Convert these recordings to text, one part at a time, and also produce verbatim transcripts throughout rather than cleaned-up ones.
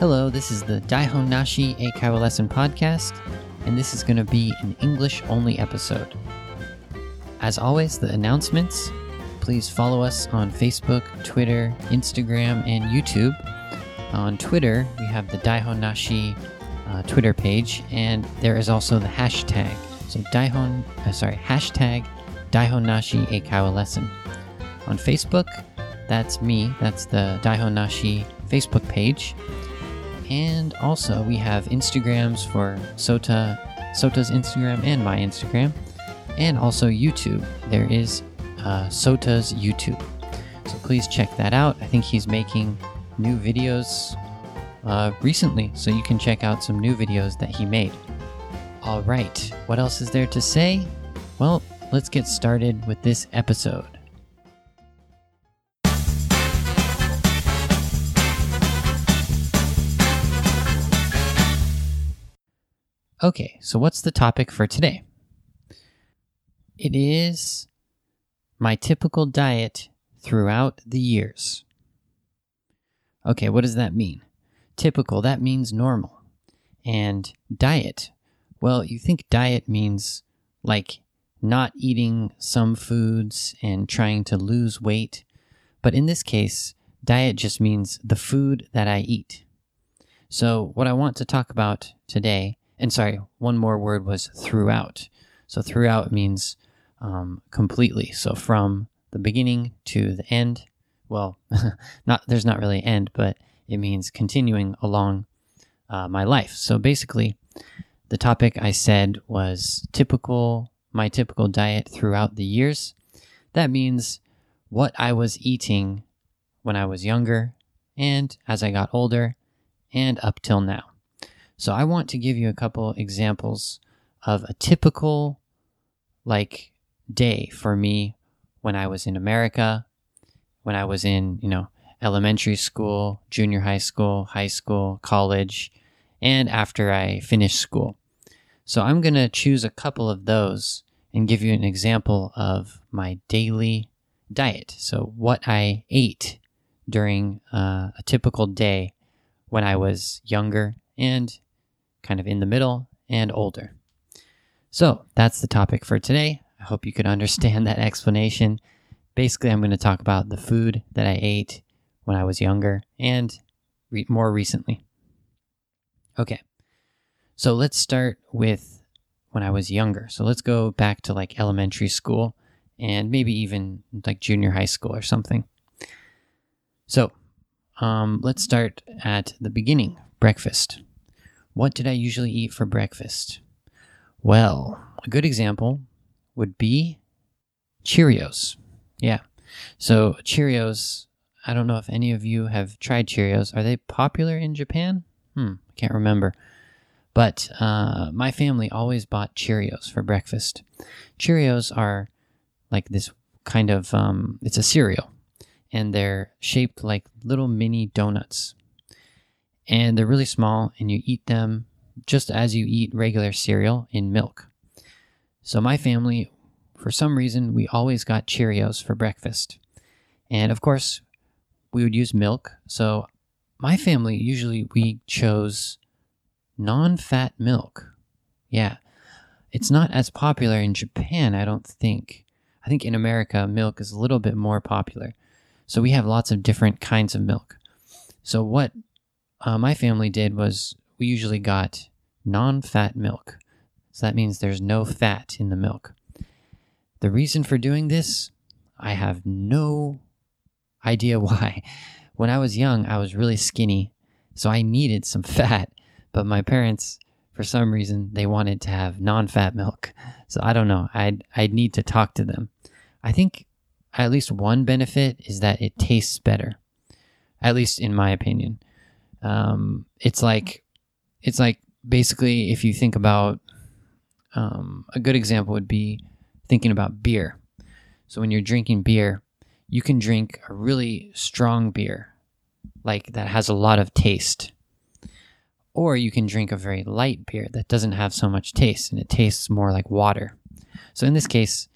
Hello, this is the Daiho Nashi Eikaiwa Lesson podcast, and this is going to be an English-only episode. As always, the announcements. Please follow us on Facebook, Twitter, Instagram, and YouTube. On Twitter, we have the Daiho Nashi uh, Twitter page, and there is also the hashtag. So Daiho, uh, sorry, hashtag Daiho Nashi Eikaiwa Lesson. On Facebook, that's me. That's the Daiho Nashi Facebook page. And also, we have Instagrams for Sota, Sota's Instagram and my Instagram. And also YouTube. There is uh, Sota's YouTube. So please check that out. I think he's making new videos uh, recently, so you can check out some new videos that he made. All right, what else is there to say? Well, let's get started with this episode.Okay, so what's the topic for today? It is my typical diet throughout the years. Okay, what does that mean? Typical, that means normal. And diet, well, you think diet means like not eating some foods and trying to lose weight. But in this case, diet just means the food that I eat. So what I want to talk about today And sorry, one more word was throughout. So throughout means um, completely. So from the beginning to the end. Well, not there's not really an end, but it means continuing along uh, my life. So basically, the topic I said was typical, my typical diet throughout the years. That means what I was eating when I was younger and as I got older and up till now. So I want to give you a couple examples of a typical, like, day for me when I was in America, when I was in, you know, elementary school, junior high school, high school, college, and after I finished school. So I'm going to choose a couple of those and give you an example of my daily diet. So what I ate during uh, a typical day when I was younger and kind of in the middle and older. So that's the topic for today. I hope you could understand that explanation. Basically, I'm going to talk about the food that I ate when I was younger and re- more recently. Okay, so let's start with when I was younger. So let's go back to like elementary school and maybe even like junior high school or something. So um, let's start at the beginning. Breakfast. What did I usually eat for breakfast? Well, a good example would be Cheerios. Yeah. So Cheerios, I don't know if any of you have tried Cheerios. Are they popular in Japan? Hmm, I can't remember. But uh, my family always bought Cheerios for breakfast. Cheerios are like this kind of, um, it's a cereal. And they're shaped like little mini donuts. And they're really small, and you eat them just as you eat regular cereal in milk. So my family, for some reason, we always got Cheerios for breakfast. And of course, we would use milk. So my family, usually we chose non-fat milk. Yeah, it's not as popular in Japan, I don't think. I think in America, milk is a little bit more popular. So we have lots of different kinds of milk. So what... Uh, my family did was we usually got non-fat milk. So that means there's no fat in the milk. The reason for doing this, I have no idea why. When I was young, I was really skinny, so I needed some fat. But my parents, for some reason, they wanted to have non-fat milk. So I don't know. I'd, I'd need to talk to them. I think at least one benefit is that it tastes better, at least in my opinion. Um, it's like, it's like basically if you think about, um, a good example would be thinking about beer. So when you're drinking beer, you can drink a really strong beer, like that has a lot of taste, or you can drink a very light beer that doesn't have so much taste and it tastes more like water. So in this case,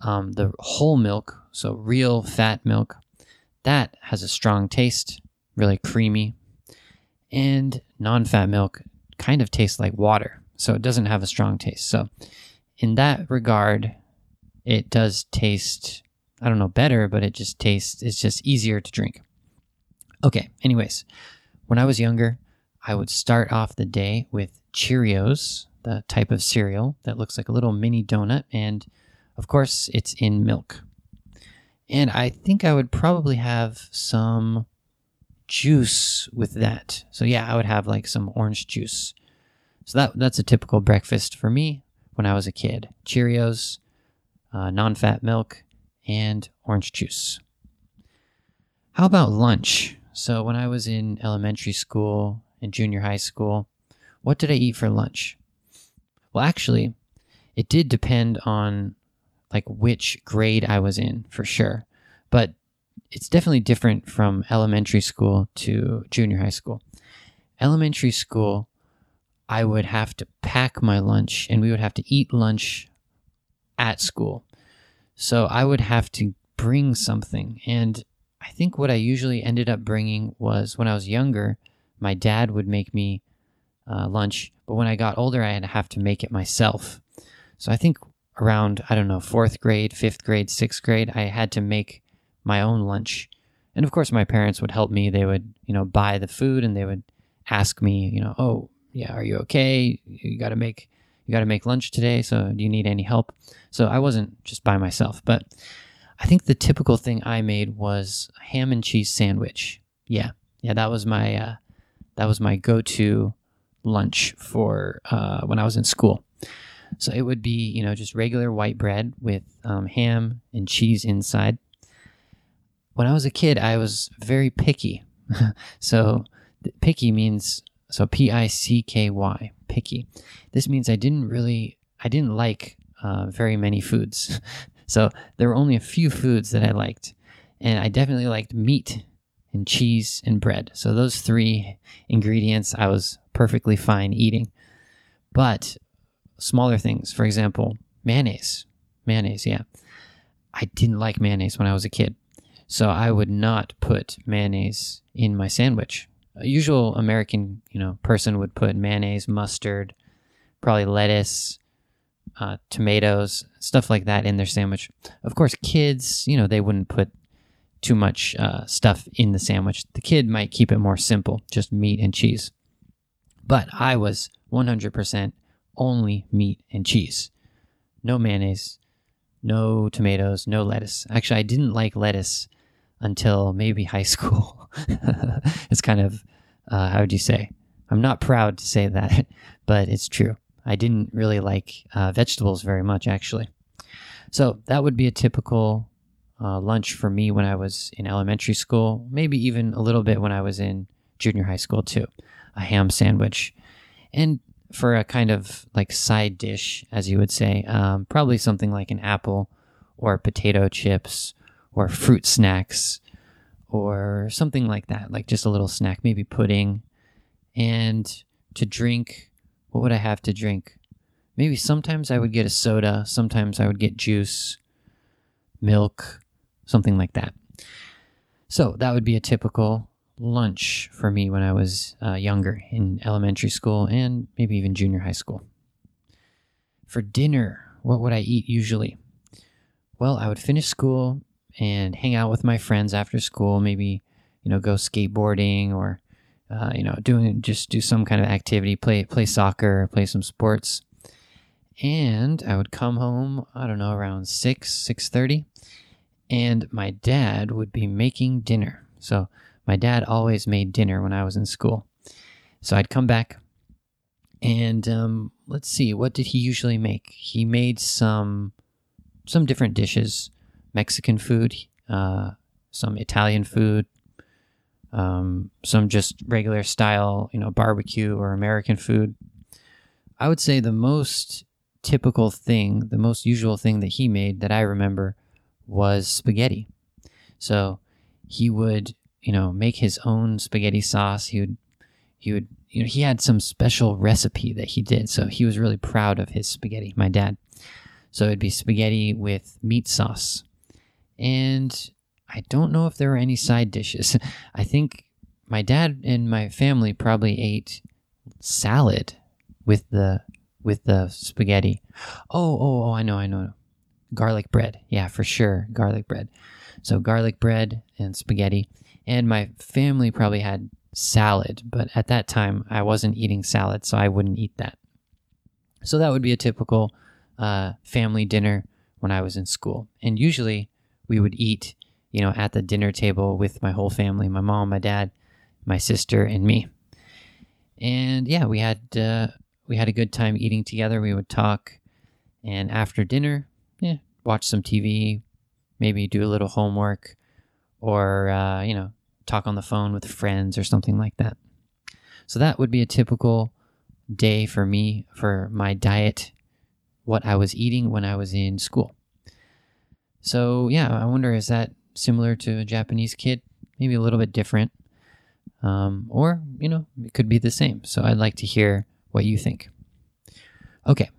um, the whole milk, so real fat milk, that has a strong taste, really creamy. and non-fat milk kind of tastes like water, so it doesn't have a strong taste. So in that regard, it does taste, I don't know, better, but it just tastes, it's just easier to drink. Okay, anyways, when I was younger, I would start off the day with Cheerios, the type of cereal that looks like a little mini donut, and of course, it's in milk. And I think I would probably have some juice with that. So yeah, I would have like some orange juice. So that that's a typical breakfast for me when I was a kid. Cheerios, uh, non-fat milk, and orange juice. How about lunch? So when I was in elementary school and junior high school, what did I eat for lunch? Well, actually, it did depend on like which grade I was in for sure. But it's definitely different from elementary school to junior high school. Elementary school, I would have to pack my lunch and we would have to eat lunch at school. So I would have to bring something. And I think what I usually ended up bringing was when I was younger, my dad would make me uh, lunch. But when I got older, I had to have to make it myself. So I think around, I don't know, fourth grade, fifth grade, sixth grade, I had to make my own lunch. And of course, my parents would help me. They would, you know, buy the food and they would ask me, you know, oh, yeah, are you okay? You got to make, you got to make lunch today. So do you need any help? So I wasn't just by myself, but I think the typical thing I made was a ham and cheese sandwich. Yeah. Yeah. That was my, uh, that was my go-to lunch for, uh, when I was in school. So it would be, you know, just regular white bread with um, ham and cheese inside. When I was a kid, I was very picky. So picky means, so P I C K Y, picky. This means I didn't really, I didn't like uh, very many foods. So there were only a few foods that I liked. And I definitely liked meat and cheese and bread. So those three ingredients I was perfectly fine eating. But smaller things, for example, mayonnaise. Mayonnaise, yeah. I didn't like mayonnaise when I was a kid, so I would not put mayonnaise in my sandwich. A usual American, you know, person would put mayonnaise, mustard, probably lettuce, uh, tomatoes, stuff like that in their sandwich. Of course, kids, you know, they wouldn't put too much uh, stuff in the sandwich. The kid might keep it more simple, just meat and cheese. But I was one hundred percent only meat and cheese. No mayonnaise, no tomatoes, no lettuce. Actually, I didn't like lettuce until maybe high school. It's kind of, uh, how would you say? I'm not proud to say that, but it's true. I didn't really like uh, vegetables very much, actually. So that would be a typical uh, lunch for me when I was in elementary school, maybe even a little bit when I was in junior high school too, a ham sandwich. And for a kind of like side dish, as you would say, um, probably something like an apple or potato chips or fruit snacks or something like that, like just a little snack, maybe pudding. And to drink, what would I have to drink? Maybe sometimes I would get a soda, sometimes I would get juice, milk, something like that. So that would be a typical lunch for me when I was uh, younger in elementary school and maybe even junior high school. For dinner, what would I eat usually? Well, I would finish school and hang out with my friends after school, maybe, you know, go skateboarding or, uh, you know, doing just do some kind of activity, play, play soccer, play some sports. And I would come home, I don't know, around six, six thirty, and my dad would be making dinner. So my dad always made dinner when I was in school. So I'd come back and um, let's see, what did he usually make? He made some some different dishes, Mexican food, uh, some Italian food, um, some just regular style, you know, barbecue or American food. I would say the most typical thing, the most usual thing that he made that I remember was spaghetti. So he would, you know, make his own spaghetti sauce. He would, he would, you know, he had some special recipe that he did. So he was really proud of his spaghetti, my dad. So it'd be spaghetti with meat sauce. And I don't know if there were any side dishes. I think my dad and my family probably ate salad with the with the spaghetti. Oh, oh, oh, I know, I know. Garlic bread. Yeah, for sure. Garlic bread. So garlic bread and spaghetti. And my family probably had salad, but at that time I wasn't eating salad, so I wouldn't eat that. So that would be a typical uh, family dinner when I was in school. And usually we would eat, you know, at the dinner table with my whole family, my mom, my dad, my sister, and me. And yeah, we had uh, we had a good time eating together. We would talk, and after dinner, yeah, watch some T V, maybe do a little homework, or uh, you know, talk on the phone with friends or something like that. So that would be a typical day for me, for my diet, what I was eating when I was in school. So yeah, I wonder, is that similar to a Japanese kid? Maybe a little bit different. Um, or, you know, it could be the same. So I'd like to hear what you think. Okay.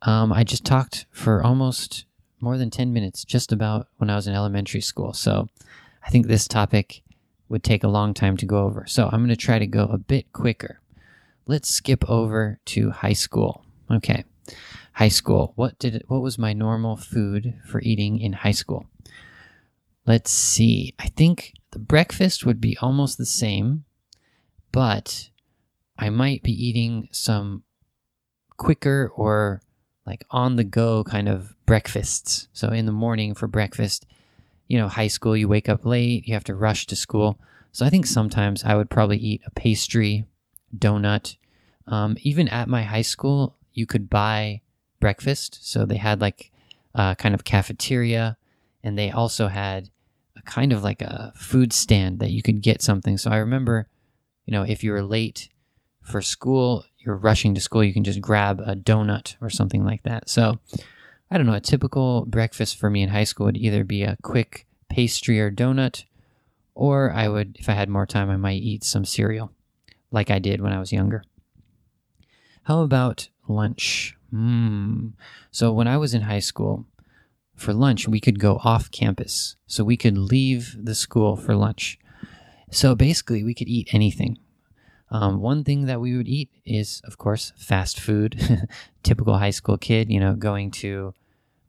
Um, I just talked for almost more than ten minutes just about when I was in elementary school. So I think this topic would take a long time to go over. So I'm going to try to go a bit quicker. Let's skip over to high school. Okay. High school. What did it, what was my normal food for eating in high school? Let's see. I think the breakfast would be almost the same, but I might be eating some quicker or like on-the-go kind of breakfasts. So in the morning for breakfast, you know, high school, you wake up late, you have to rush to school. So I think sometimes I would probably eat a pastry, donut. Um, even at my high school, you could buy breakfast. So they had like a kind of cafeteria, and they also had a kind of like a food stand that you could get something. So I remember, you know, if you were late for school, you're rushing to school, you can just grab a donut or something like that. So I don't know, a typical breakfast for me in high school would either be a quick pastry or donut, or I would, if I had more time, I might eat some cereal like I did when I was younger. How about lunch? Mm. So when I was in high school, for lunch, we could go off campus. So we could leave the school for lunch. So basically, we could eat anything. Um, one thing that we would eat is, of course, fast food. Typical high school kid, you know, going to...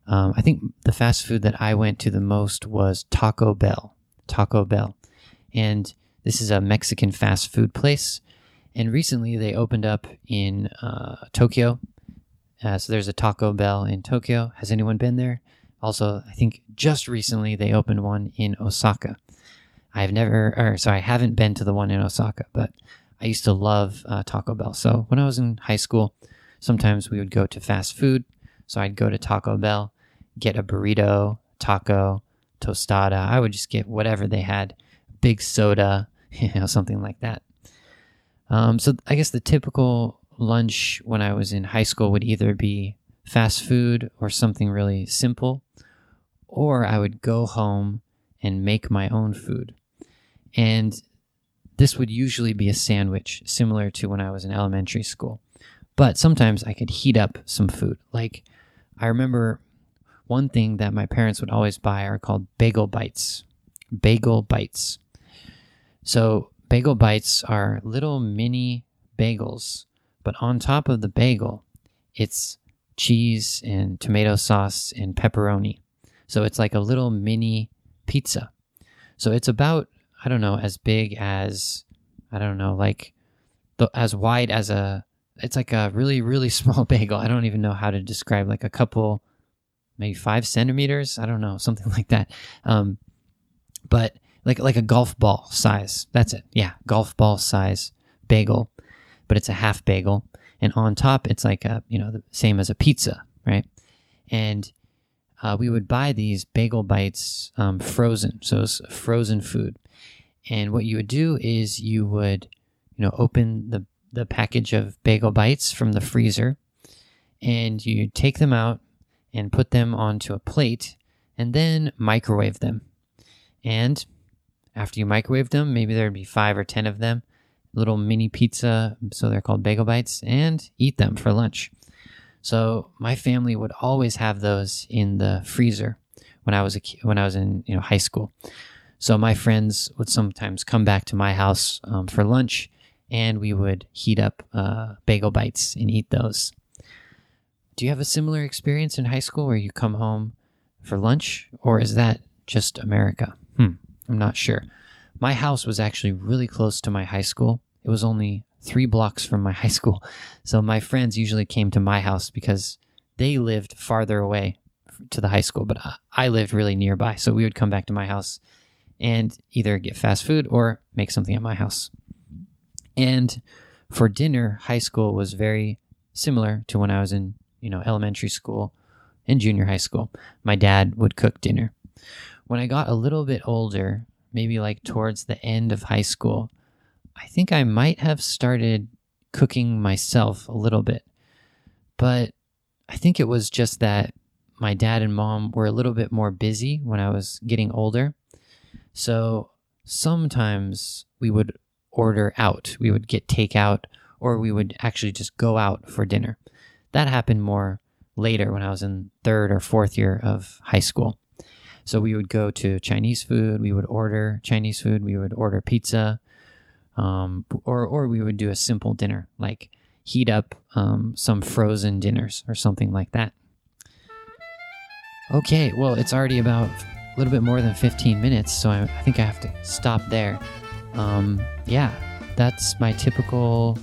Um, I think the fast food that I went to the most was Taco Bell. Taco Bell. And this is a Mexican fast food place. And recently, they opened up in uh, Tokyo. Uh, so there's a Taco Bell in Tokyo. Has anyone been there? Also, I think just recently they opened one in Osaka. I've never, or so I haven't been to the one in Osaka, but I used to love uh, Taco Bell. So when I was in high school, sometimes we would go to fast food. So I'd go to Taco Bell, get a burrito, taco, tostada. I would just get whatever they had, big soda, you know, something like that. Um, so I guess the typical lunch when I was in high school would either be fast food or something really simple, or I would go home and make my own food. And this would usually be a sandwich, similar to when I was in elementary school. But sometimes I could heat up some food. Like, I remember one thing that my parents would always buy are called bagel bites. Bagel bites. So bagel bites are little mini bagels, but on top of the bagel, it's cheese and tomato sauce and pepperoni. So it's like a little mini pizza. So it's about, I don't know, as big as, I don't know, like the, as wide as a, it's like a really, really small bagel. I don't even know how to describe, like a couple, maybe five centimeters. I don't know, something like that. Um, but like, like a golf ball size. That's it. Yeah. Golf ball size bagel, but it's a half bagel. And on top, it's like a, you know, the same as a pizza, right? And uh, we would buy these bagel bites um, frozen, so it's frozen food. And what you would do is you would, you know, open the the package of bagel bites from the freezer, and you take them out and put them onto a plate, and then microwave them. And after you microwave them, maybe there'd be five or ten of them. Little mini pizza, so they're called bagel bites, and eat them for lunch. So my family would always have those in the freezer when I was a, when I was in, you know, high school. So my friends would sometimes come back to my house um, for lunch, and we would heat up uh, bagel bites and eat those. Do you have a similar experience in high school where you come home for lunch, or is that just America? Hmm, I'm not sure. My house was actually really close to my high school. It was only three blocks from my high school. So my friends usually came to my house because they lived farther away to the high school, but I lived really nearby. So we would come back to my house and either get fast food or make something at my house. And for dinner, high school was very similar to when I was in, you know, elementary school and junior high school. My dad would cook dinner. When I got a little bit older, maybe like towards the end of high school, I think I might have started cooking myself a little bit. But I think it was just that my dad and mom were a little bit more busy when I was getting older. So sometimes we would order out. We would get takeout, or we would actually just go out for dinner. That happened more later when I was in third or fourth year of high school. So we would go to Chinese food. We would order Chinese food. We would order pizza. Um, or, or we would do a simple dinner, like heat up um, some frozen dinners or something like that. Okay, well, it's already about a little bit more than fifteen minutes, so I, I think I have to stop there. Um, yeah, that's my typical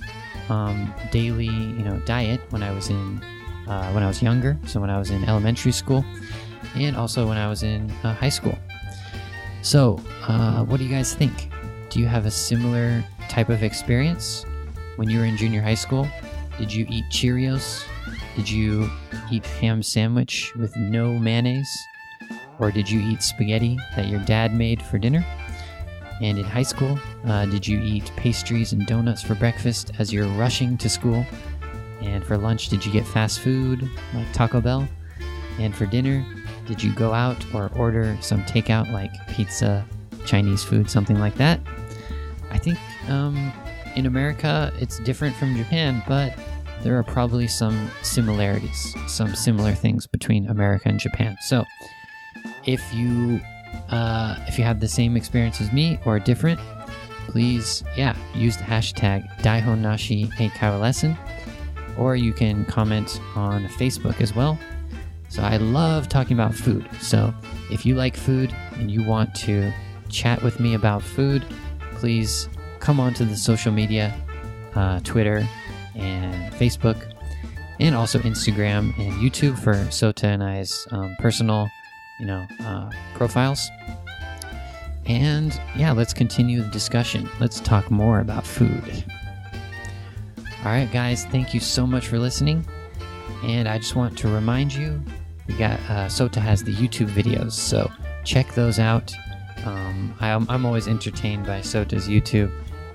um, daily, you know, diet when I was in uh, when I was younger. So when I was in elementary school, and also when I was in uh, high school. So, uh, what do you guys think? Do you have a similar type of experience when you were in junior high school? Did you eat Cheerios? Did you eat ham sandwich with no mayonnaise? Or did you eat spaghetti that your dad made for dinner? And in high school, uh, did you eat pastries and donuts for breakfast as you're rushing to school? And for lunch, did you get fast food like Taco Bell? And for dinner, did you go out or order some takeout like pizza, Chinese food, something like that? I think um, in America, it's different from Japan, but there are probably some similarities, some similar things between America and Japan. So if you uh, if you have the same experience as me or different, please, yeah, use the hashtag Daiho Nashi Eikaiwa Lesson, or you can comment on Facebook as well. So I love talking about food. So if you like food and you want to chat with me about food, please come onto the social media, uh, Twitter and Facebook, and also Instagram and YouTube for Sota and I's um, personal, you know, uh, profiles. And yeah, let's continue the discussion. Let's talk more about food. All right, guys, thank you so much for listening. And I just want to remind you, we got uh, Sota has the YouTube videos, so check those out. Um, I, I'm always entertained by Sota's YouTube.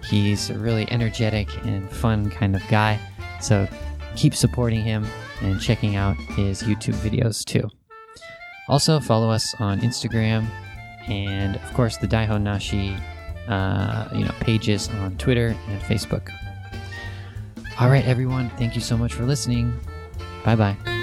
He's a really energetic and fun kind of guy. So keep supporting him and checking out his YouTube videos too. Also follow us on Instagram and of course the Daiho Nashi uh, you know, pages on Twitter and Facebook. All right, everyone. Thank you so much for listening. Bye-bye.